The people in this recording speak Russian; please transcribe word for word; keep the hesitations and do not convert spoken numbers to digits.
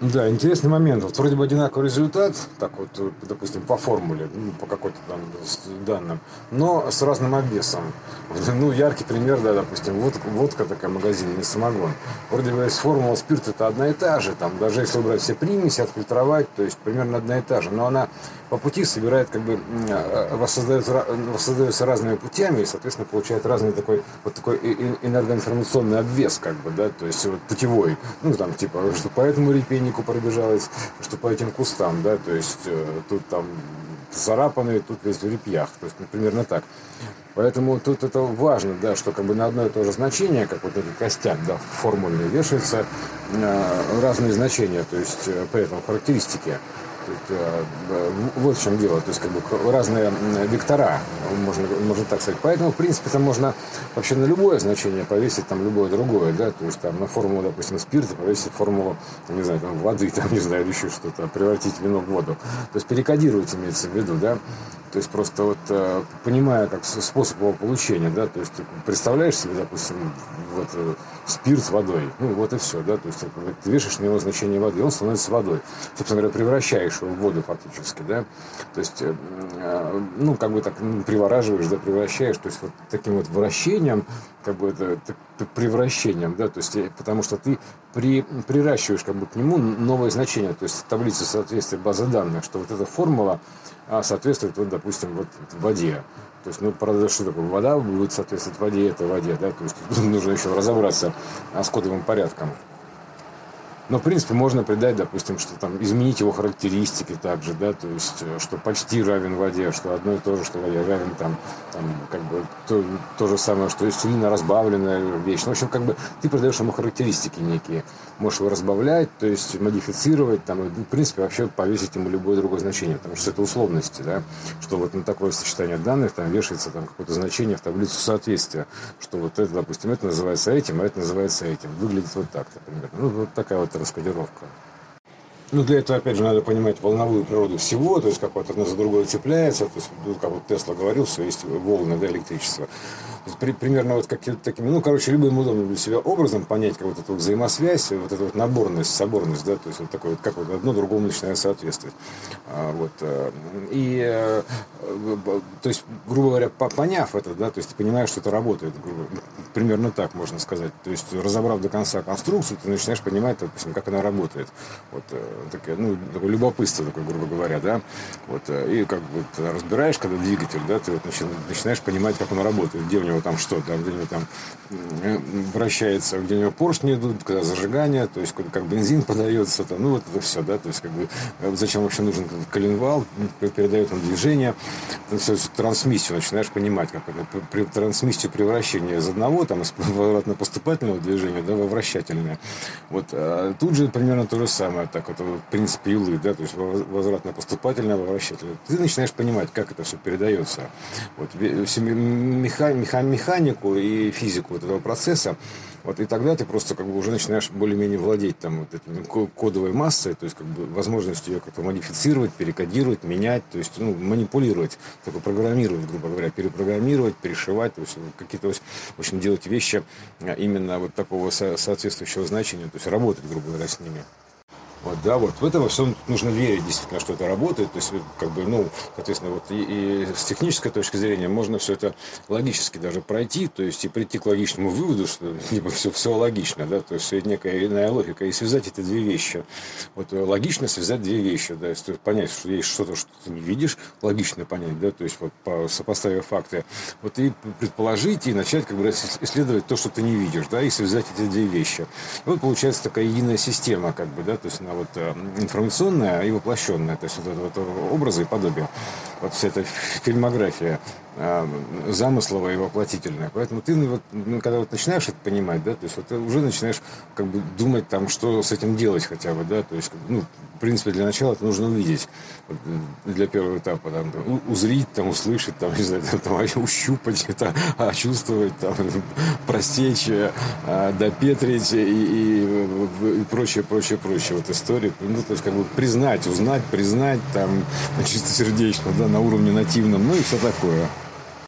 Да, интересный момент. Вот вроде бы одинаковый результат, так вот, допустим, по формуле, ну, по какой-то там данным, но с разным обвесом. Ну, яркий пример, да, допустим, водка, водка такая, магазинный самогон. Вроде бы формула спирта-то одна и та же, там, даже если убрать все примеси, отфильтровать, то есть примерно одна и та же. Но она по пути собирает, как бы, воссоздается, воссоздается разными путями и, соответственно, получает разный такой, вот такой энергоинформационный обвес, как бы, да, то есть вот путевой, ну, там, типа, что по этому репению пробежалась, что по этим кустам, да, то есть э, тут там царапаны, тут весь в репьях, то есть ну, примерно так. Поэтому тут это важно, да, что как бы на одно и то же значение, как вот этот костяк, да, формульный, вешаются э, разные значения, то есть э, при этом характеристики. Вот в чем дело, то есть как бы разные вектора, можно, можно так сказать. Поэтому, в принципе, там можно вообще на любое значение повесить, там, любое другое, да, то есть там на формулу, допустим, спирта повесить формулу, не знаю, там, воды, там, не знаю, еще что-то, превратить вино в воду. То есть перекодировать имеется в виду, да. То есть просто вот понимая, как способ его получения, да, то есть ты представляешь себе, допустим, вот спирт с водой, ну вот и все, да, то есть ты вешаешь на него значение воды, он становится водой, собственно говоря, превращаешь его в воду фактически, да, то есть, ну, как бы так привораживаешь, да, превращаешь, то есть вот таким вот вращением, как бы это превращением, да, то есть потому что ты при, приращиваешь как бы к нему новое значение, то есть таблицу соответствия базы данных, что вот эта формула соответствует, вот, допустим, вот воде. То есть, ну, правда, что такое вода будет соответствовать воде, это воде, да, то есть нужно еще разобраться с кодовым порядком. Но, в принципе, можно придать, допустим, что там изменить его характеристики также, да, то есть, что почти равен воде, что одно и то же, что воде равен там, там как бы то, то же самое, что есть сильно разбавленная вещь. Ну, в общем, как бы ты придаешь ему характеристики некие. Можешь его разбавлять, то есть модифицировать, там, и, в принципе, вообще повесить ему любое другое значение, потому что это условности, да, что вот на такое сочетание данных там вешается там какое-то значение в таблицу соответствия, что вот это, допустим, это называется этим, а это называется этим. Выглядит вот так, например. Ну, вот такая вот раскодировка. Ну, для этого, опять же, надо понимать волновую природу всего, то есть как вот одно за другое цепляется, то есть, ну, как вот Тесла говорил, что есть волны, да, электричества. При, примерно вот каким-то таким, ну, короче, любым удобным для себя образом понять, как вот эту вот взаимосвязь, вот эту вот наборность, соборность, да, то есть вот такой вот, как вот одно другому начинает соответствовать. А, вот, и, а, то есть, грубо говоря, поняв это, да, то есть ты понимаешь, что это работает, грубо, примерно так можно сказать. То есть, разобрав до конца конструкцию, ты начинаешь понимать, допустим, как она работает. Вот, такое, ну, такое любопытство, такое, грубо говоря, да, вот, и как бы ты разбираешь, когда двигатель, да, ты вот начинаешь понимать, как он работает, где у него там что, да, где у него там вращается, где у него поршни идут, когда зажигание, то есть как бензин подается, там, ну, вот это все, да, то есть как бы зачем вообще нужен этот коленвал, передает он движение, всю эту трансмиссию начинаешь понимать, как это, при, трансмиссию превращения из одного, там, из поворотно-поступательного движения, да, во вращательное, вот, а тут же примерно то же самое, так вот, в принципе, илы, да, то есть возвратно-поступательное, вращательное. Ты начинаешь понимать, как это все передается. Вот, механику и физику вот этого процесса. Вот, и тогда ты просто как бы уже начинаешь более-менее владеть там вот этой кодовой массой, то есть как бы возможностью ее как-то модифицировать, перекодировать, менять, то есть, ну, манипулировать, только программировать, грубо говоря, перепрограммировать, перешивать, то есть какие-то, в общем, делать вещи именно вот такого соответствующего значения, то есть работать, грубо говоря, с ними. Вот, да, вот в это во всем нужно верить, действительно, что это работает. То есть, как бы, ну, соответственно, вот и, и с технической точки зрения можно все это логически даже пройти, то есть и прийти к логичному выводу, что типа, все, все логично, да, то есть все некая иная логика, и связать эти две вещи. Вот логично связать две вещи, да, если понять, что есть что-то, что ты не видишь, логично понять, да, то есть вот по, сопоставив факты, вот и предположить, и начать, как бы, исследовать то, что ты не видишь, да, и связать эти две вещи. И вот получается такая единая система, как бы, да, то есть вот информационная и воплощенная, то есть вот это вот образы и подобие, вот вся эта фильмография замысловая и воплотительная. Поэтому ты, вот, ну, когда вот начинаешь это понимать, да, то есть вот ты уже начинаешь как бы думать там, что с этим делать хотя бы, да, то есть, ну, в принципе, для начала это нужно увидеть, вот, для первого этапа, там, там, узрить, там, услышать, там, не знаю, там, там, ущупать, там, чувствовать, там, простечь, допетрить и, и, и прочее, прочее, прочее, вот истории, ну, то есть как бы признать, узнать, признать, там, чисто сердечно, да, на уровне нативном, ну и все такое.